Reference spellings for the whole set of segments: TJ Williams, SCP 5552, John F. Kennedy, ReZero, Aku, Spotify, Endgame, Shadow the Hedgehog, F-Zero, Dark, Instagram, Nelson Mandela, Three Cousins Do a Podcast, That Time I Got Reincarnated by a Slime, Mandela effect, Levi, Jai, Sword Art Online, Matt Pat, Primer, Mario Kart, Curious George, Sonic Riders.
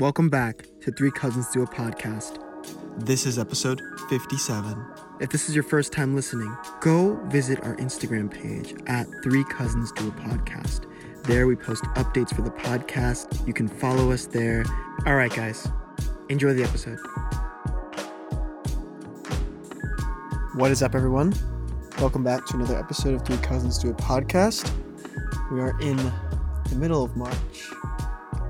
Welcome back to Three Cousins Do a Podcast. This is episode 57. If this is your first time listening, go visit our Instagram page at Three Cousins Do a Podcast. There we post updates for the podcast. You can follow us there. All right, guys, enjoy the episode. What is up, everyone? Welcome back to another episode of Three Cousins Do a Podcast. We are in the middle of March,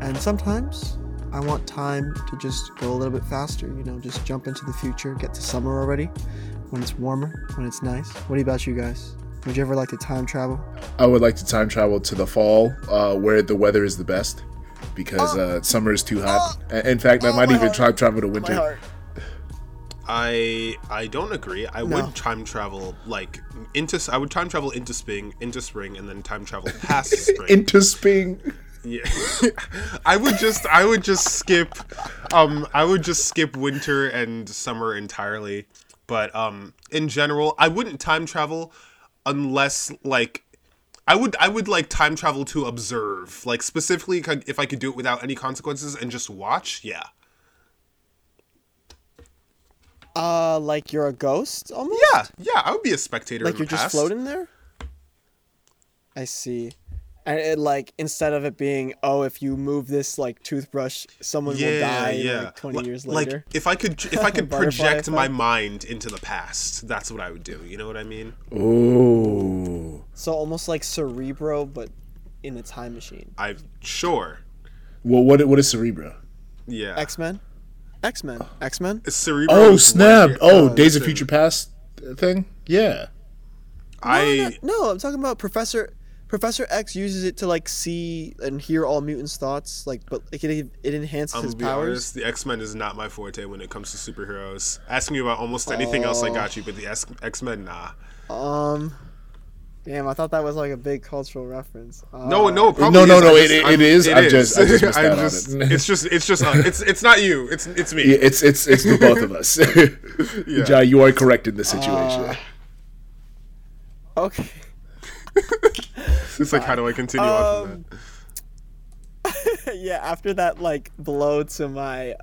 and sometimes I want time to just go a little bit faster, you know, just jump into the future, get to summer already, when it's warmer, when it's nice. What about you guys? Would you ever like to time travel? I would like to time travel to the fall, where the weather is the best, because summer is too hot. In fact, I might even time travel to winter. I don't agree. I would time travel into spring, and then time travel past spring. Into spring. Yeah, I would just skip winter and summer entirely. But in general, I wouldn't time travel unless I would time travel to observe, like specifically if I could do it without any consequences and just watch. Yeah. Like you're a ghost almost. Yeah, I would be a spectator. Like in the past. Just floating there. I see. And it, like, instead of it being, oh, if you move this like toothbrush, someone will die like 20 years later. Like if I could project my mind into the past, that's what I would do. You know what I mean? Ooh. So almost like Cerebro, but in a time machine. Sure. Well, what is Cerebro? Yeah. X-Men. X-Men. Cerebro. Oh snap! Days of Future Past thing. Yeah. No, I'm talking about Professor. Professor X uses it to like see and hear all mutants' thoughts, like, but it enhances his powers. Honest, the X-Men is not my forte when it comes to superheroes. Ask me about almost anything else, I got you, but the X-Men, nah. Damn, I thought that was like a big cultural reference. No, it is. I just missed out on it. It's not you. It's me. Yeah, it's the both of us. Yeah. Jai, you are correct in this situation. Okay. It's like, how do I continue on from that? Yeah, after that, like, blow to my,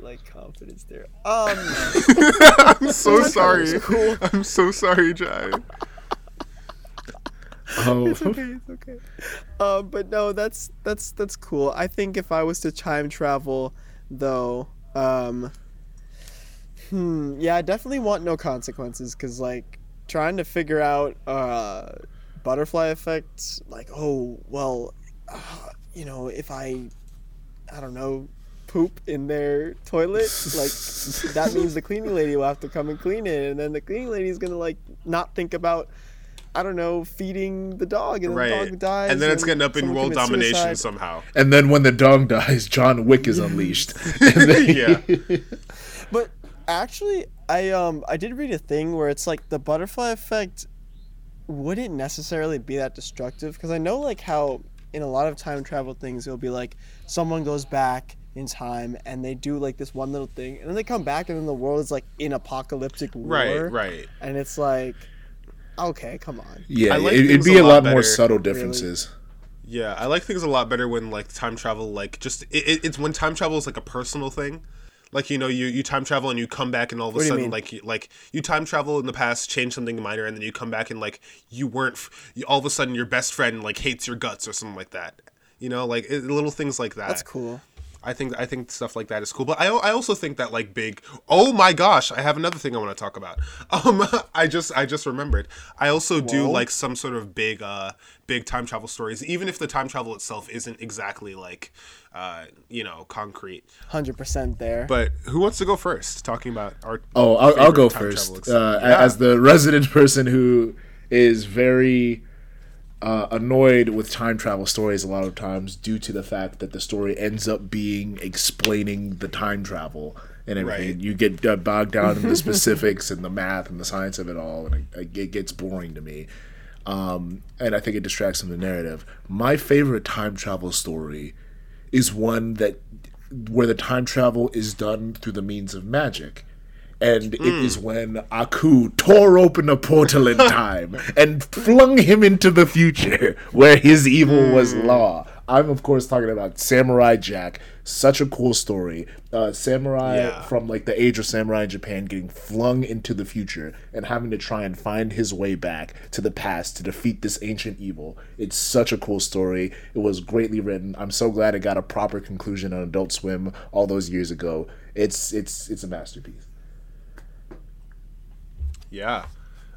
like, confidence there. I'm so sorry. Cool. I'm so sorry, Jai. It's okay. But no, that's cool. I think if I was to time travel, though, yeah, I definitely want no consequences, because, like, trying to figure out butterfly effects, like, you know, if I don't know, poop in their toilet, like, that means the cleaning lady will have to come and clean it, and then the cleaning lady's gonna, like, not think about, I don't know, feeding the dog, and then the dog dies. And then it's getting up in world domination somehow. And then when the dog dies, John Wick is unleashed. Yeah. But actually, I did read a thing where it's like the butterfly effect wouldn't necessarily be that destructive, because I know like how in a lot of time travel things it'll be like someone goes back in time and they do like this one little thing and then they come back and then the world is like in apocalyptic war. Right. And it's like, okay, come on. Yeah, it'd be a lot more subtle differences. Really. Yeah, I like things a lot better when like time travel, like just it's when time travel is like a personal thing. Like, you know, you time travel and you come back and all of a sudden, you time travel in the past, change something minor, and then you come back and, like, you weren't... all of a sudden, your best friend, like, hates your guts or something like that. You know, like, little things like that. That's cool. I think stuff like that is cool. But I also think that, like, big... Oh, my gosh! I have another thing I want to talk about. I just remembered. I also do, like, some sort of big time travel stories, even if the time travel itself isn't exactly, like... you know, concrete. 100% there. But who wants to go first? Talking about our. Oh, I'll go first. As the resident person who is very annoyed with time travel stories a lot of times, due to the fact that the story ends up being explaining the time travel and everything. Right. You get bogged down in the specifics and the math and the science of it all, and it gets boring to me. And I think it distracts from the narrative. My favorite time travel story is one where the time travel is done through the means of magic. And it is when Aku tore open a portal in time and flung him into the future where his evil was law. I'm of course talking about Samurai Jack. Such a cool story. From like the age of samurai in Japan getting flung into the future and having to try and find his way back to the past to defeat this ancient evil. It's such a cool story. It was greatly written. I'm so glad it got a proper conclusion on Adult Swim all those years ago. It's a masterpiece. Yeah.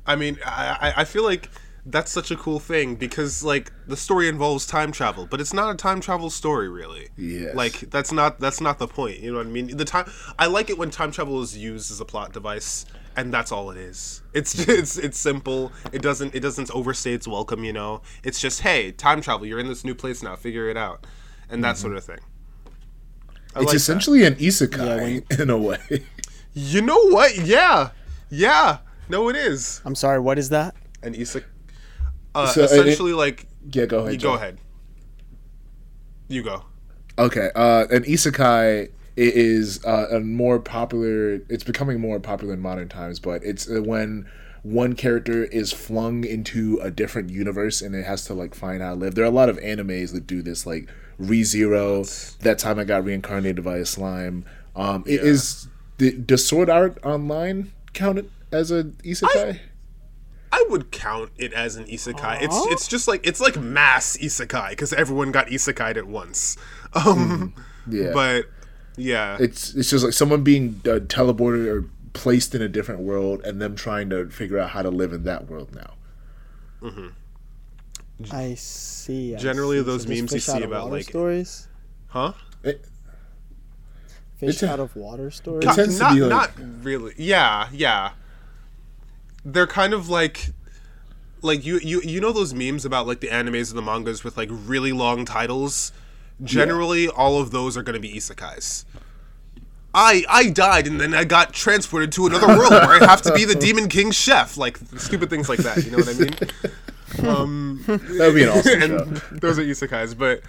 I mean, I feel like that's such a cool thing because, like, the story involves time travel, but it's not a time travel story, really. Yes. Like, that's not the point, you know what I mean? I like it when time travel is used as a plot device, and that's all it is. It's simple. It doesn't overstay its welcome, you know? It's just, hey, time travel, you're in this new place now, figure it out, and that sort of thing. It's essentially an isekai, in a way. You know what? Yeah. Yeah. No, it is. I'm sorry, what is that? An isekai. Yeah, go ahead. You go. Okay. An isekai is it's becoming more popular in modern times, but it's when one character is flung into a different universe and it has to, like, find how to live. There are a lot of animes that do this, like ReZero, That Time I Got Reincarnated by a Slime. Does Sword Art Online count it as an isekai? I would count it as an isekai. It's just like, it's like mass isekai because everyone got isekai'd at once. But yeah, it's just like someone being teleported or placed in a different world and them trying to figure out how to live in that world now. Mm-hmm. I see. Generally, those memes you see about like stories, huh? Fish out of water stories. It tends to be like, not really. Yeah, yeah. They're kind of like you know those memes about like the animes and the mangas with like really long titles? Generally, all of those are going to be isekais. I died and then I got transported to another world where I have to be the Demon King's chef. Like, stupid things like that, you know what I mean? That would be an awesome show. Those are isekais, but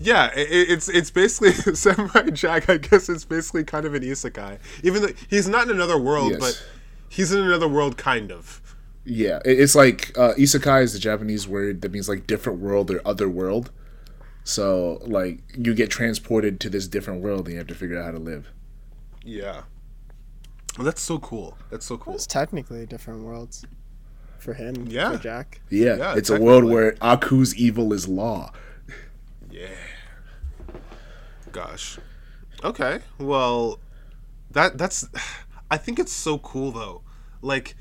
yeah, it's basically Samurai Jack, I guess it's basically kind of an isekai. Even though he's not in another world, but... he's in another world, kind of. Yeah, it's like isekai is the Japanese word that means like different world or other world. So like you get transported to this different world and you have to figure out how to live. Yeah. Well, that's so cool. It's technically different worlds for him, for Jack. Yeah, yeah, it's a world where Aku's evil is law. Yeah. Gosh. Okay, well, that's... I think it's so cool though, like,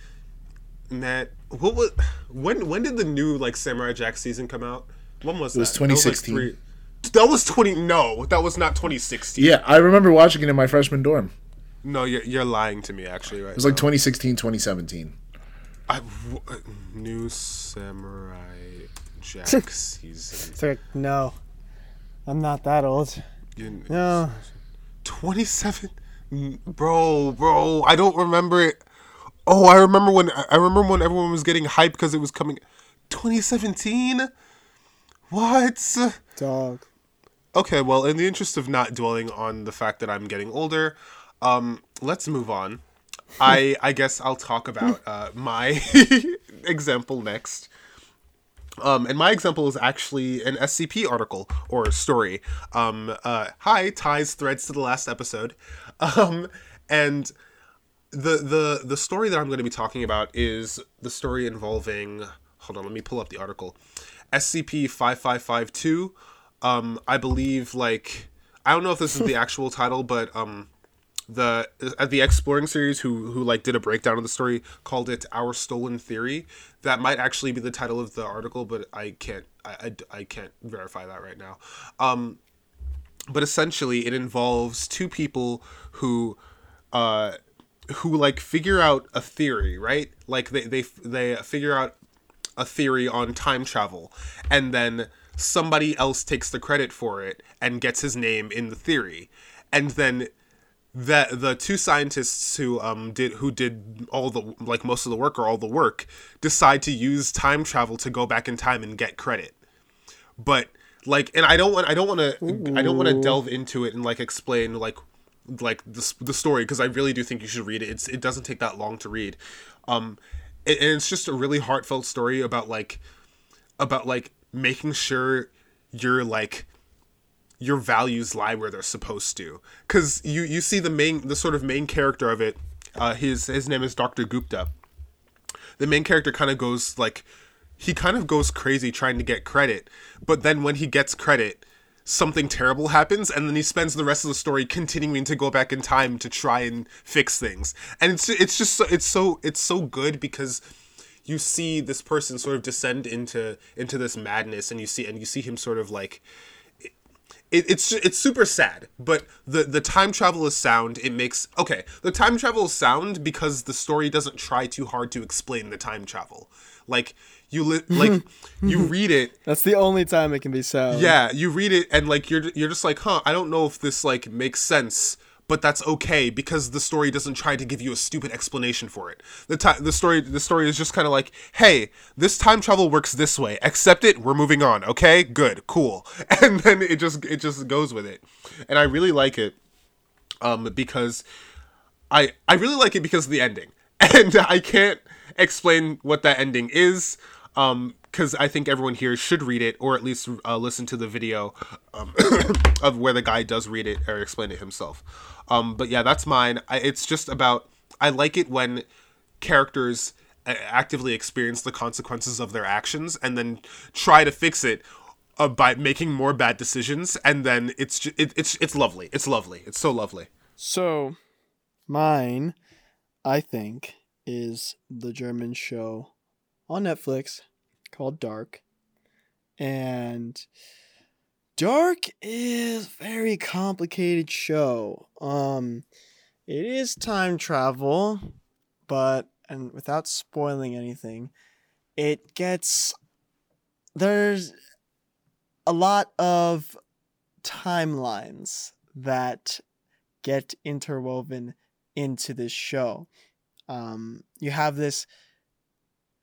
Matt. What was when did the new like Samurai Jack season come out? When was that? It was 2016. That was not 2016. Yeah, I remember watching it in my freshman dorm. No, you're lying to me. Actually, right? It was like 2016, 2017. New Samurai Jack season. It's like, no, I'm not that old. No, 27. Bro, I don't remember it. Oh, I remember when everyone was getting hyped because it was coming. 2017? What? Dog. Okay, well, in the interest of not dwelling on the fact that I'm getting older, let's move on. I guess I'll talk about my example next. And my example is actually an SCP article or story. Hi, ties threads to the last episode. And the story that I'm going to be talking about is the story involving, hold on, let me pull up the article. SCP 5552. I believe, like, I don't know if this is the actual title, but, the Exploring series who like did a breakdown of the story called it Our Stolen Theory. That might actually be the title of the article, but I can't verify that right now. But essentially it involves two people who like figure out a theory, right? Like they figure out a theory on time travel, and then somebody else takes the credit for it and gets his name in the theory. And then the two scientists who did all the, like, most of the work or all the work, decide to use time travel to go back in time and get credit. But like, and I don't want to delve into it and like explain like the story, because I really do think you should read it. It doesn't take that long to read. And it's just a really heartfelt story about like making sure you're like your values lie where they're supposed to. Because you see the sort of main character of it, his name is Dr. Gupta. The main character kind of goes like, he kind of goes crazy trying to get credit, but then when he gets credit, something terrible happens, and then he spends the rest of the story continuing to go back in time to try and fix things. And it's so good because you see this person sort of descend into this madness, and you see him sort of like, it's super sad, but the time travel is sound. The time travel is sound because the story doesn't try too hard to explain the time travel. Like, you read it. That's the only time it can be sound. Yeah, you read it and like you're just like, huh, I don't know if this like makes sense, but that's okay because the story doesn't try to give you a stupid explanation for it. The story is just kind of like, hey, this time travel works this way. Accept it. We're moving on. Okay, good, cool. And then it just goes with it, and I really like it, because I really like it because of the ending, and I can't explain what that ending is. Because I think everyone here should read it, or at least listen to the video of where the guy does read it or explain it himself. But yeah, that's mine. It's just about, I like it when characters actively experience the consequences of their actions and then try to fix it by making more bad decisions. And then it's lovely. It's lovely. It's so lovely. So mine, I think, is the German show on Netflix called Dark. And Dark is a very complicated show. It is time travel, but, and without spoiling anything, it gets, there's a lot of timelines that get interwoven into this show. You have this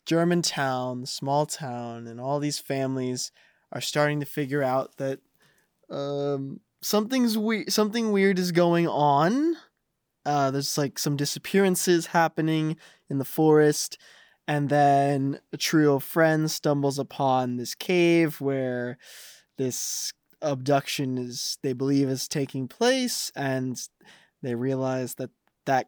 German town, small town, and all these families are starting to figure out that something weird is going on. There's like some disappearances happening in the forest, and then a trio of friends stumbles upon this cave where this abduction they believe is taking place, and they realize that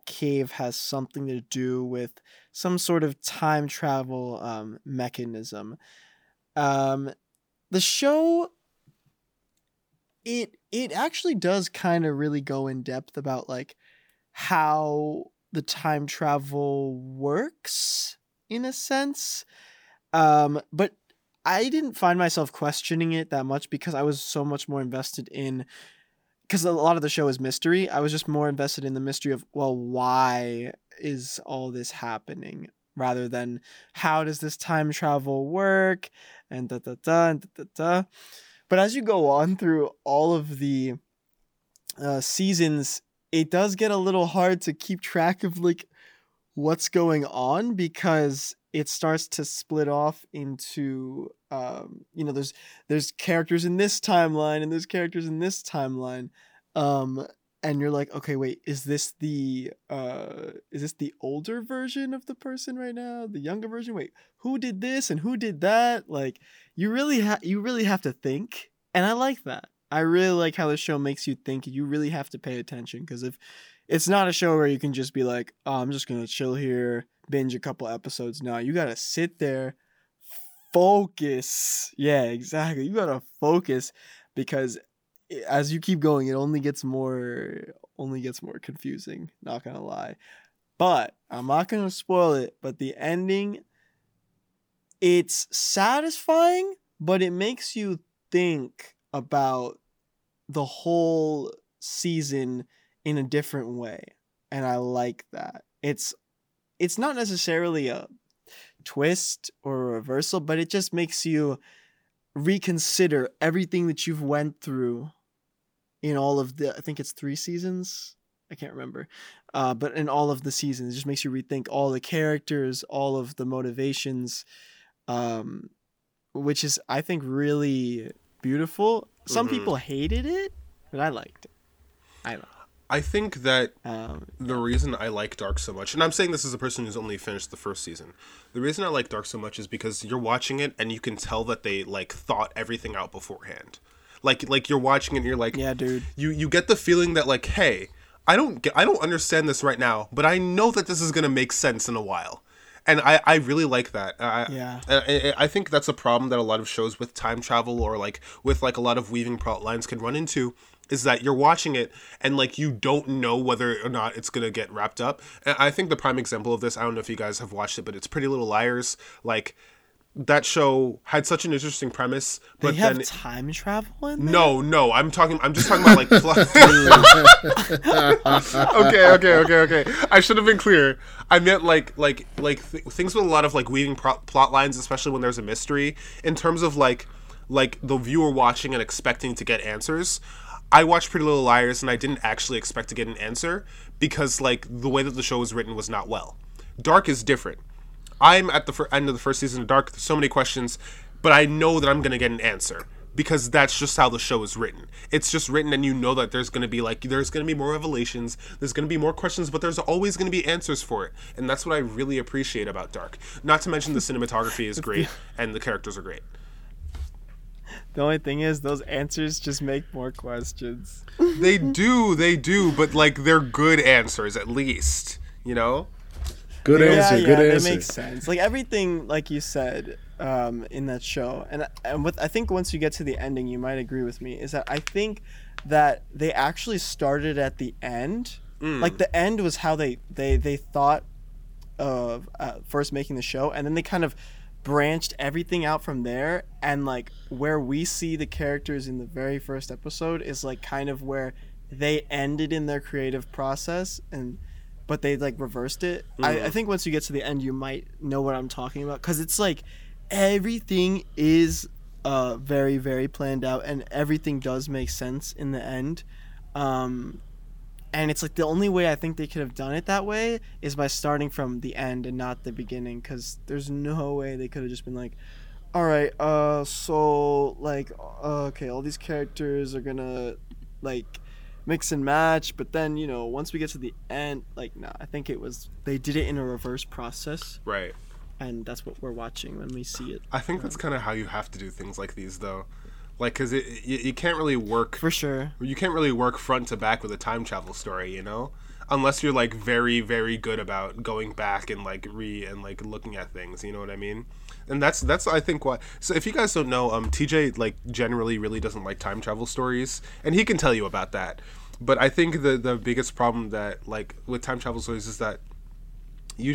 cave has something to do with some sort of time travel mechanism. The show, it actually does kind of really go in depth about like how the time travel works in a sense. But I didn't find myself questioning it that much because I was so much more invested in, because a lot of the show is mystery. I was just more invested in the mystery of, well, why is all this happening rather than how does this time travel work and da da da and da da da. But as you go on through all of the seasons, it does get a little hard to keep track of like what's going on because it starts to split off into, there's characters in this timeline and there's characters in this timeline. And you're like, okay, wait, is this the older version of the person right now? The younger version? Wait, who did this and who did that? Like you really have to think. And I like that. I really like how the show makes you think. You really have to pay attention because if it's not a show where you can just be like, oh, I'm just going to chill here, binge a couple episodes. No, you got to sit there, focus. Yeah, exactly. You got to focus because as you keep going, it only gets more confusing, not going to lie. But I'm not going to spoil it, but the ending, it's satisfying, but it makes you think about the whole season in a different way. And I like that. It's not necessarily a twist or a reversal, but it just makes you reconsider everything that you've went through in all of the, I think it's 3 seasons. I can't remember. But in all of the seasons, it just makes you rethink all the characters, all of the motivations, which is, I think, really beautiful. Some people hated it, but I liked it. I think that the reason I like Dark so much, and I'm saying this as a person who's only finished the first season, the reason I like Dark so much is because you're watching it and you can tell that they like thought everything out beforehand. Like you're watching it and you're like, yeah, dude. You get the feeling that like, hey, I don't understand this right now, but I know that this is gonna make sense in a while. And I really like that. I think that's a problem that a lot of shows with time travel or like with like a lot of weaving plot lines can run into, is that you're watching it and like you don't know whether or not it's going to get wrapped up. And I think the prime example of this, I don't know if you guys have watched it, but it's Pretty Little Liars. Like, that show had such an interesting premise, but they have then time travel in there? No, I'm just talking about like Okay. I should have been clear. I meant like things with a lot of like weaving plot lines, especially when there's a mystery, in terms of like the viewer watching and expecting to get answers. I watched Pretty Little Liars and I didn't actually expect to get an answer because like the way that the show was written was not well. Dark is different. I'm at the end of the first season of Dark. There's so many questions, but I know that I'm going to get an answer because that's just how the show is written. It's just written, and you know that there's going to be like, there's going to be more revelations, there's going to be more questions, but there's always going to be answers for it. And that's what I really appreciate about Dark. Not to mention the cinematography is great and the characters are great. The only thing is those answers just make more questions. They do, but like they're good answers at least, you know? Good answer. That makes sense. Like everything, like you said, in that show, and I think once you get to the ending, you might agree with me, is that I think that they actually started at the end. Like the end was how they thought of first making the show, and then they kind of branched everything out from there. And like where we see the characters in the very first episode is like kind of where they ended in their creative process, but they like reversed it. Mm. I think once you get to the end, you might know what I'm talking about, because it's like everything is very, very planned out, and everything does make sense in the end. And it's like the only way I think they could have done it that way is by starting from the end and not the beginning, because there's no way they could have just been like, all right, so like, okay, all these characters are gonna like mix and match, but then, you know, once we get to the end, like, nah, I think it was, they did it in a reverse process, right? And that's what we're watching when we see it. I think that's kind of how you have to do things like these, though, like, because you can't really work, for sure, you can't really work front to back with a time travel story, you know, unless you're like very, very good about going back and like looking at things, you know what I mean? And that's I think why. So if you guys don't know, TJ like generally really doesn't like time travel stories, and he can tell you about that. But I think the biggest problem that like with time travel stories is that you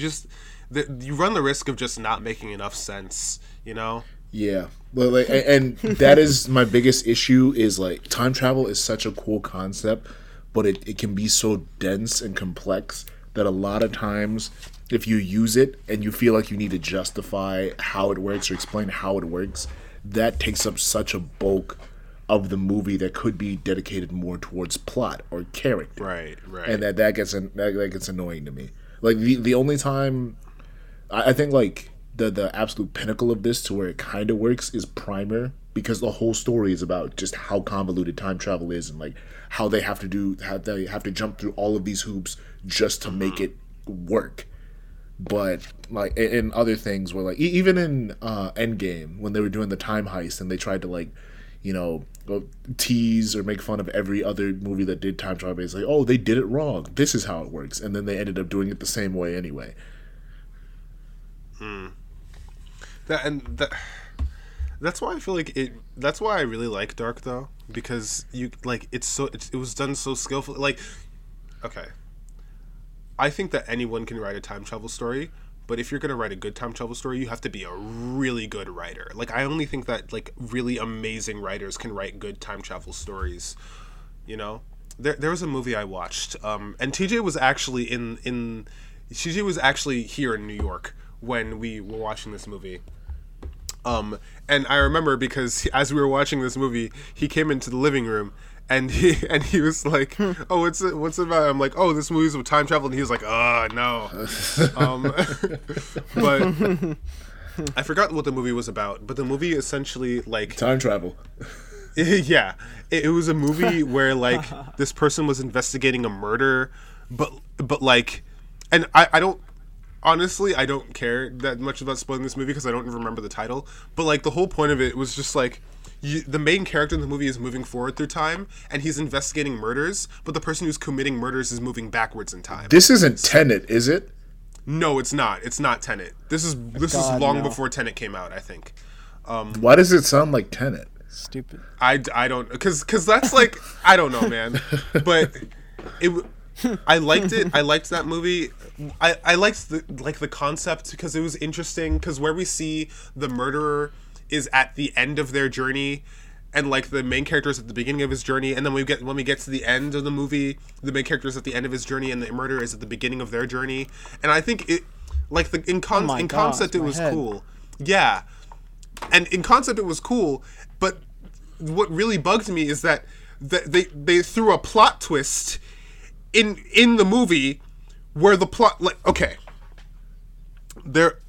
run the risk of just not making enough sense, you know? Yeah, well, like, and that is my biggest issue, is like time travel is such a cool concept, but it can be so dense and complex that a lot of times, if you use it and you feel like you need to justify how it works or explain how it works, that takes up such a bulk of the movie that could be dedicated more towards plot or character. Right. And that gets annoying to me. Like the only time I think like the absolute pinnacle of this to where it kind of works is Primer, because the whole story is about just how convoluted time travel is, and like how they have to jump through all of these hoops just to make it work. But like in other things where like even in Endgame, when they were doing the time heist and they tried to like, you know, tease or make fun of every other movie that did time travel, it's like, oh, they did it wrong, this is how it works, and then they ended up doing it the same way anyway. That's why I feel like it. That's why I really like Dark, though, because you like it was done so skillfully. Like, okay, I think that anyone can write a time travel story, but if you're going to write a good time travel story, you have to be a really good writer. Like, I only think that, like, really amazing writers can write good time travel stories, you know? There was a movie I watched, and TJ was actually here in New York when we were watching this movie. And I remember because as we were watching this movie, he came into the living room, And he was like, oh, what's it about? I'm like, oh, this movie's with time travel. And he was like, oh, no. But I forgot what the movie was about. But the movie essentially, like, time travel. Yeah. It was a movie where, like, this person was investigating a murder. But like, and I don't. Honestly, I don't care that much about spoiling this movie because I don't remember the title. But, like, the whole point of it was just, like, the main character in the movie is moving forward through time, and he's investigating murders, but the person who's committing murders is moving backwards in time. This isn't Tenet, is it? No, it's not. It's not Tenet. This is long before Tenet came out, I think. Why does it sound like Tenet? Stupid. I don't... Because that's like... I don't know, man. But I liked it. I liked that movie. I liked the concept because it was interesting. Because where we see the murderer is at the end of their journey, and like the main character is at the beginning of his journey, and then when we get to the end of the movie, the main character is at the end of his journey, and the murderer is at the beginning of their journey. And I think it, like the in concept, it was cool. Yeah, and in concept it was cool. But what really bugged me is that they threw a plot twist in the movie where the plot, like, okay, there.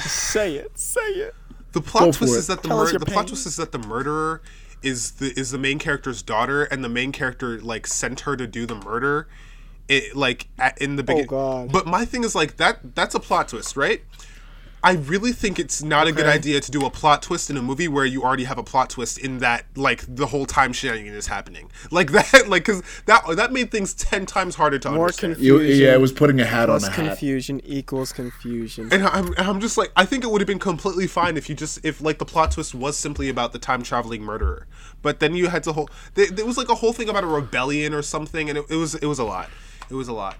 Say it. The plot twist is that the murderer is the main character's daughter, and the main character like sent her to do the murder, in the beginning. Oh God! But my thing is like that's a plot twist, right? I really think it's not a good idea to do a plot twist in a movie where you already have a plot twist in that, like, the whole time shenanigans is happening. Like, that, like, because that made things 10 times harder to understand. More confusion. Yeah, it was putting a hat on a hat. Confusion equals confusion. And I'm just like, I think it would have been completely fine if the plot twist was simply about the time-traveling murderer. But then you had to there was, like, a whole thing about a rebellion or something, and it was a lot. It was a lot.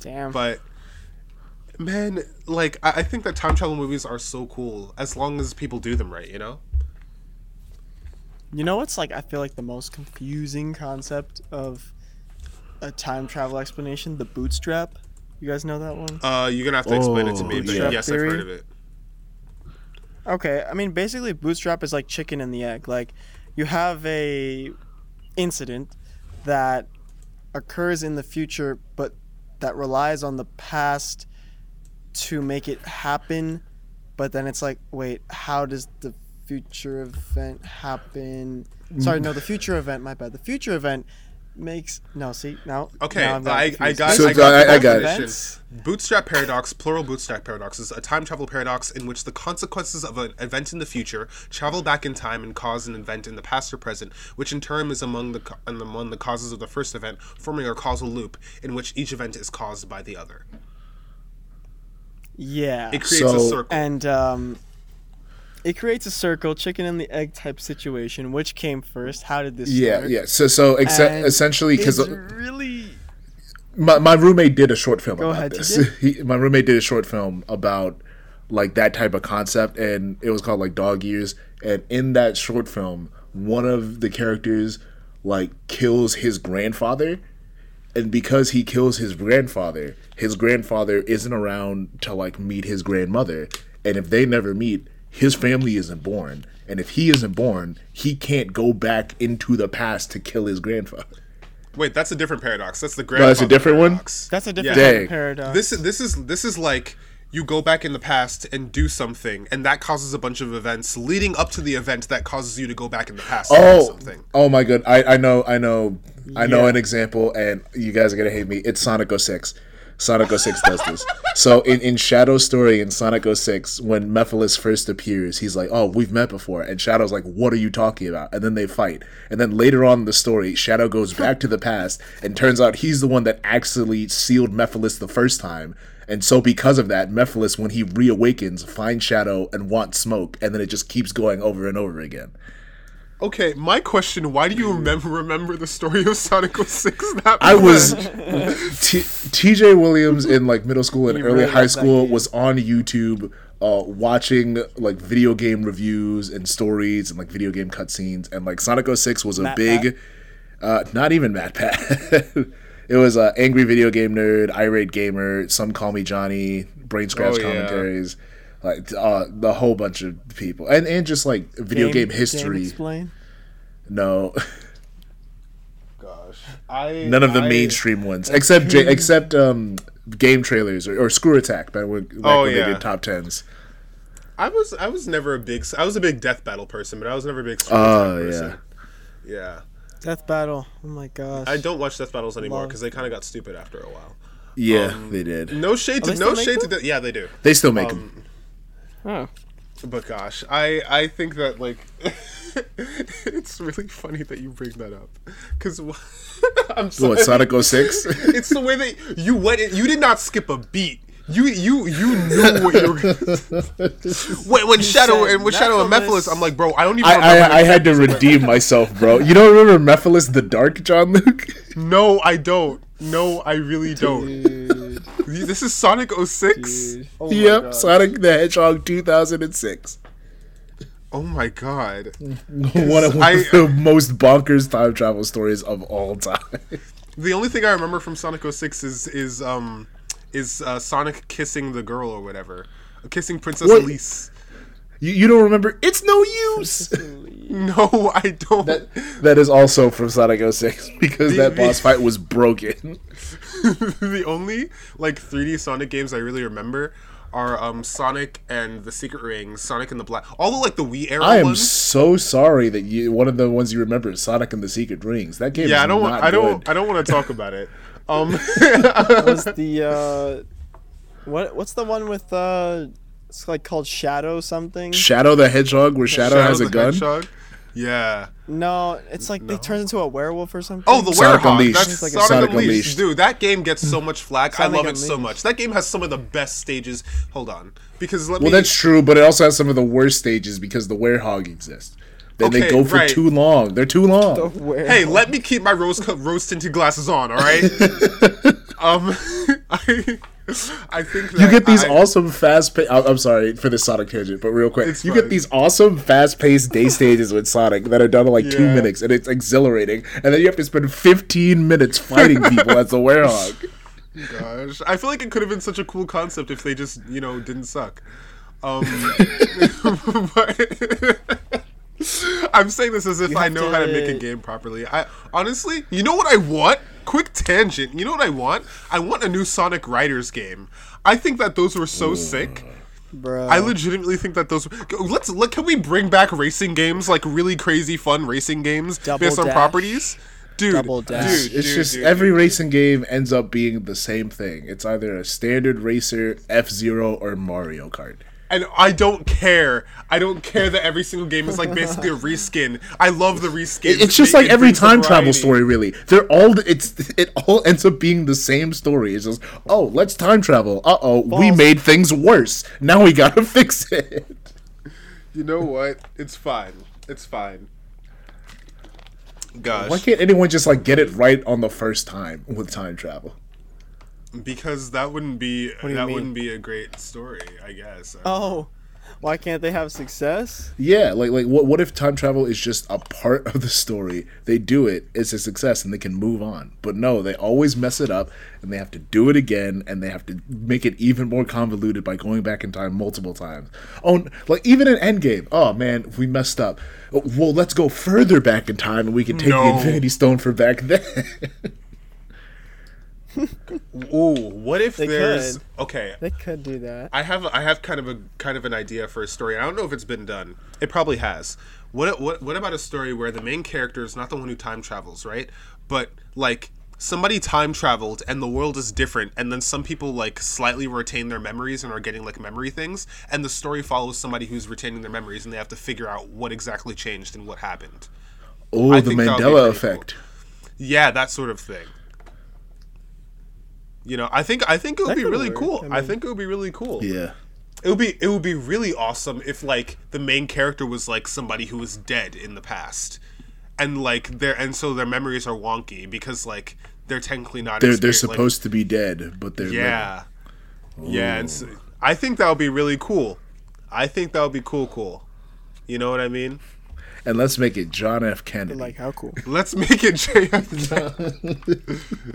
Damn. But... man, like, I think that time travel movies are so cool as long as people do them right, you know? You know what's, like, I feel like the most confusing concept of a time travel explanation? The bootstrap. You guys know that one? You're going to have to explain it to me, but yes, theory. I've heard of it. Okay, I mean, basically, bootstrap is like chicken and the egg. Like, you have a incident that occurs in the future, but that relies on the past to make it happen, but then it's like, wait, how does the future event happen? Sorry, no, the future event makes... no, see, now... okay, now I got it. Bootstrap paradox, plural bootstrap paradox, is a time travel paradox in which the consequences of an event in the future travel back in time and cause an event in the past or present, which in turn is among the causes of the first event, forming a causal loop in which each event is caused by the other. Yeah. It creates a circle. And it creates a circle, chicken and the egg type situation. Which came first? How did this start? Yeah. So essentially, because really, my roommate did a short film about this. My roommate did a short film about like that type of concept, and it was called like Dog Years. And in that short film, one of the characters like kills his grandfather. And because he kills his grandfather isn't around to, like, meet his grandmother. And if they never meet, his family isn't born. And if he isn't born, he can't go back into the past to kill his grandfather. Wait, that's a different paradox. That's the grandfather paradox. That's a different one? That's a different paradox. This is like... you go back in the past and do something, and that causes a bunch of events leading up to the event that causes you to go back in the past and do something. Oh my god, I know an example, and you guys are gonna hate me. It's Sonic 06. Sonic 06 does this. So in Shadow's story in Sonic 06, when Mephiles first appears, he's like, oh, we've met before. And Shadow's like, what are you talking about? And then they fight. And then later on in the story, Shadow goes back to the past, and turns out he's the one that actually sealed Mephiles the first time. And so because of that, Mephiles, when he reawakens, finds Shadow and wants smoke. And then it just keeps going over and over again. Okay, my question, why do you remember the story of Sonic 06 that much? I was... TJ Williams in, like, middle school and early high school was on YouTube watching, like, video game reviews and stories and, like, video game cutscenes. And, like, Sonic 06 was a big... not even Matt Pat. It was Angry Video Game Nerd, Irate Gamer, Some Call Me Johnny, Brain Scratch commentaries. Yeah. Like the whole bunch of people, and just like video game history. Explain? No, gosh, none of the mainstream ones except game trailers or Screw Attack. Back when they did top tens. I was a big Death Battle person, but I was never a big Screw Attack person. Yeah, Death Battle. Oh my gosh, I don't watch Death Battles anymore because they kind of got stupid after a while. Yeah, they did. No shade to them. Yeah, they do. They still make them. Oh. But gosh, I think that, like, it's really funny that you bring that up. Because, I'm sorry. What, Sonic 06? It's the way that you went in. You did not skip a beat. You knew what you were going to when Shadow and Mephiles, I'm like, bro, I don't even remember. I had to redeem myself, bro. You don't remember Mephiles the Dark, John Luke? No, I don't. No, I really don't. Dude. This is Sonic 06? Oh yep, Sonic the Hedgehog 2006. Oh my god. One of the most bonkers time travel stories of all time. The only thing I remember from Sonic 06 is Sonic kissing the girl or whatever. Kissing Princess Elise. You don't remember? It's no use! No, I don't. That is also from Sonic 06 because that boss fight was broken. The only, like, 3D Sonic games I really remember are Sonic and the Secret Rings, Sonic and the Black... Although, like, the Wii era ones... I am so sorry that one of the ones you remember is Sonic and the Secret Rings. That game is not good. I don't want to talk about it. Was the what's the one with it's like called Shadow something? Shadow the Hedgehog, where Shadow has a gun. Hedgehog? Yeah. No, it's like they turn into a werewolf or something. Oh, the Sonic Werehog. Unleashed. That's like Sonic Unleashed. Dude, that game gets so much flack. Sonic I love Unleashed. It so much. That game has some of the best stages. Hold on, because let me. Well, that's true, but it also has some of the worst stages because the Werehog exists. Then they go for too long. They're too long. Hey, let me keep my rose-tinted glasses on, all right? I think that you get these awesome fast-paced... I'm sorry for the Sonic tangent, but real quick. You get these awesome fast-paced day stages with Sonic that are done in like 2 minutes, and it's exhilarating. And then you have to spend 15 minutes fighting people as the Werehog. Gosh. I feel like it could have been such a cool concept if they just, you know, didn't suck. But... I'm saying this as if I know how to make a game properly. I honestly, you know what I want? Quick tangent. You know what I want? I want a new Sonic Riders game. I think that those were so sick. Bro. I legitimately think that those. Let's look. Can we bring back racing games, like really crazy, fun racing games based on properties? Dude, every racing game ends up being the same thing. It's either a standard racer, F-Zero, or Mario Kart. And I don't care. I don't care that every single game is like basically a reskin. I love the reskin. It's just like every time travel story, really. They're all it all ends up being the same story. It's just, oh, let's time travel. Uh-oh, we made things worse. Now we gotta fix it. You know what? It's fine. It's fine. Gosh. Why can't anyone just like get it right on the first time with time travel? Because that wouldn't be a great story, I guess. Why can't they have success? Yeah, like what if time travel is just a part of the story? They do it, it's a success, and they can move on. But no, they always mess it up, and they have to do it again, and they have to make it even more convoluted by going back in time multiple times. Oh, like even in Endgame, oh man, we messed up. Well, let's go further back in time, and we can take the Infinity Stone for back then. Ooh, what if there's... Okay. They could do that. I have kind of an idea for a story. I don't know if it's been done. It probably has. What about a story where the main character is not the one who time travels, right? But, like, somebody time traveled and the world is different, and then some people, like, slightly retain their memories and are getting, like, memory things, and the story follows somebody who's retaining their memories, and they have to figure out what exactly changed and what happened. Oh, the Mandela effect. Cool. Yeah, that sort of thing. You know, I think it would be really cool. I think it would be really cool. Yeah. It would be really awesome if, like, the main character was, like, somebody who was dead in the past. And, like, so their memories are wonky because, like, they're technically not... They're supposed to be dead, but they're... Yeah. Yeah, and so I think that would be really cool. I think that would be cool. You know what I mean? And let's make it John F. Kennedy. Like, how cool? Let's make it JFK. Gosh.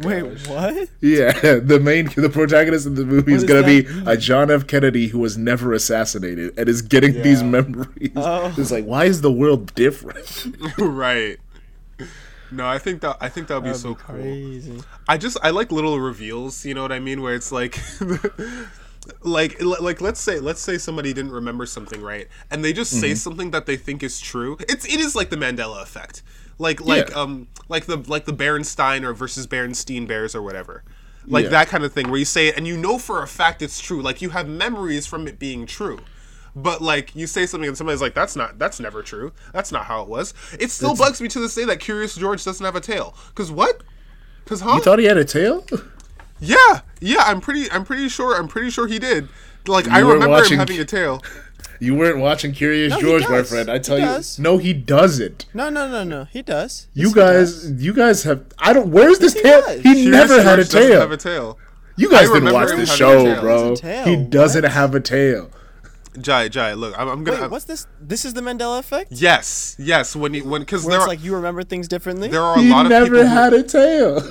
Wait, what? Yeah, the protagonist of the movie is going to be a John F. Kennedy who was never assassinated and is getting these memories. Oh. It's like, why is the world different? Right. No, I think that would be so crazy. Cool. I like little reveals, you know what I mean, where it's like like let's say somebody didn't remember something, right? And they just say something that they think is true. It is like the Mandela effect. Like the Berenstain or versus Berenstain bears or whatever, that kind of thing where you say it and you know for a fact it's true. Like you have memories from it being true, But like, you say something and somebody's like, that's never true. That's not how it was. It still bugs me to this day that Curious George doesn't have a tail. Cause You thought he had a tail? Yeah, I'm pretty sure he did. Like, I remember him having a tail. You weren't watching Curious George, my friend. I tell you, no, he doesn't. No, he does. Where's this tail? He never had a tail. Have a tail. You guys didn't watch this show, bro. He doesn't have a tail. Jai, look, I'm gonna. Wait, what's this? This is the Mandela effect? Yes. Because there are, like, you remember things differently. There are a lot of people. He never had a tail.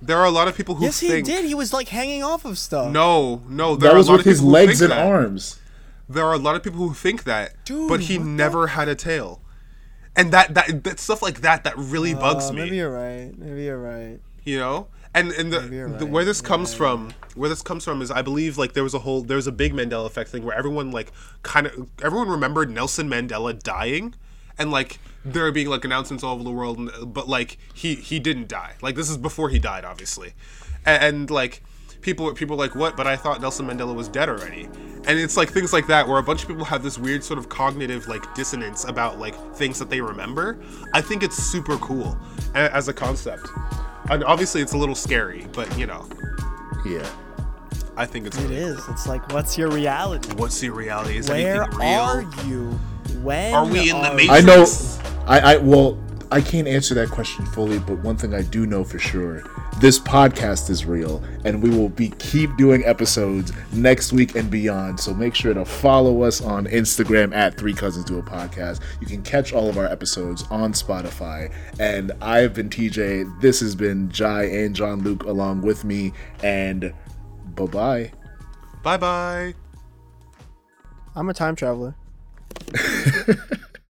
There are a lot of people who think. Yes, he did. He was like hanging off of stuff. No. That was with his legs and arms. There are a lot of people who think that, dude, but he never had a tail, and that stuff like that really bugs me. Maybe you're right. You know, and where this comes from is, I believe, like, there was a big Mandela effect thing where everyone remembered Nelson Mandela dying, and like there being like announcements all over the world, but like he didn't die. Like, this is before he died, obviously, and like. People are like, what? But I thought Nelson Mandela was dead already. And it's like things like that where a bunch of people have this weird sort of cognitive like dissonance about like things that they remember. I think it's super cool as a concept. And obviously it's a little scary, but you know. Yeah. I think it's really cool. It's like, what's your reality? What's your reality? Is anything real? Where are you? When are we in the Matrix? I know. I can't answer that question fully, but one thing I do know for sure, this podcast is real, and we will keep doing episodes next week and beyond, so make sure to follow us on Instagram at 3 Cousins Do a Podcast. You can catch all of our episodes on Spotify, and I've been TJ, this has been Jai and John Luke along with me, and bye-bye. Bye-bye. I'm a time traveler.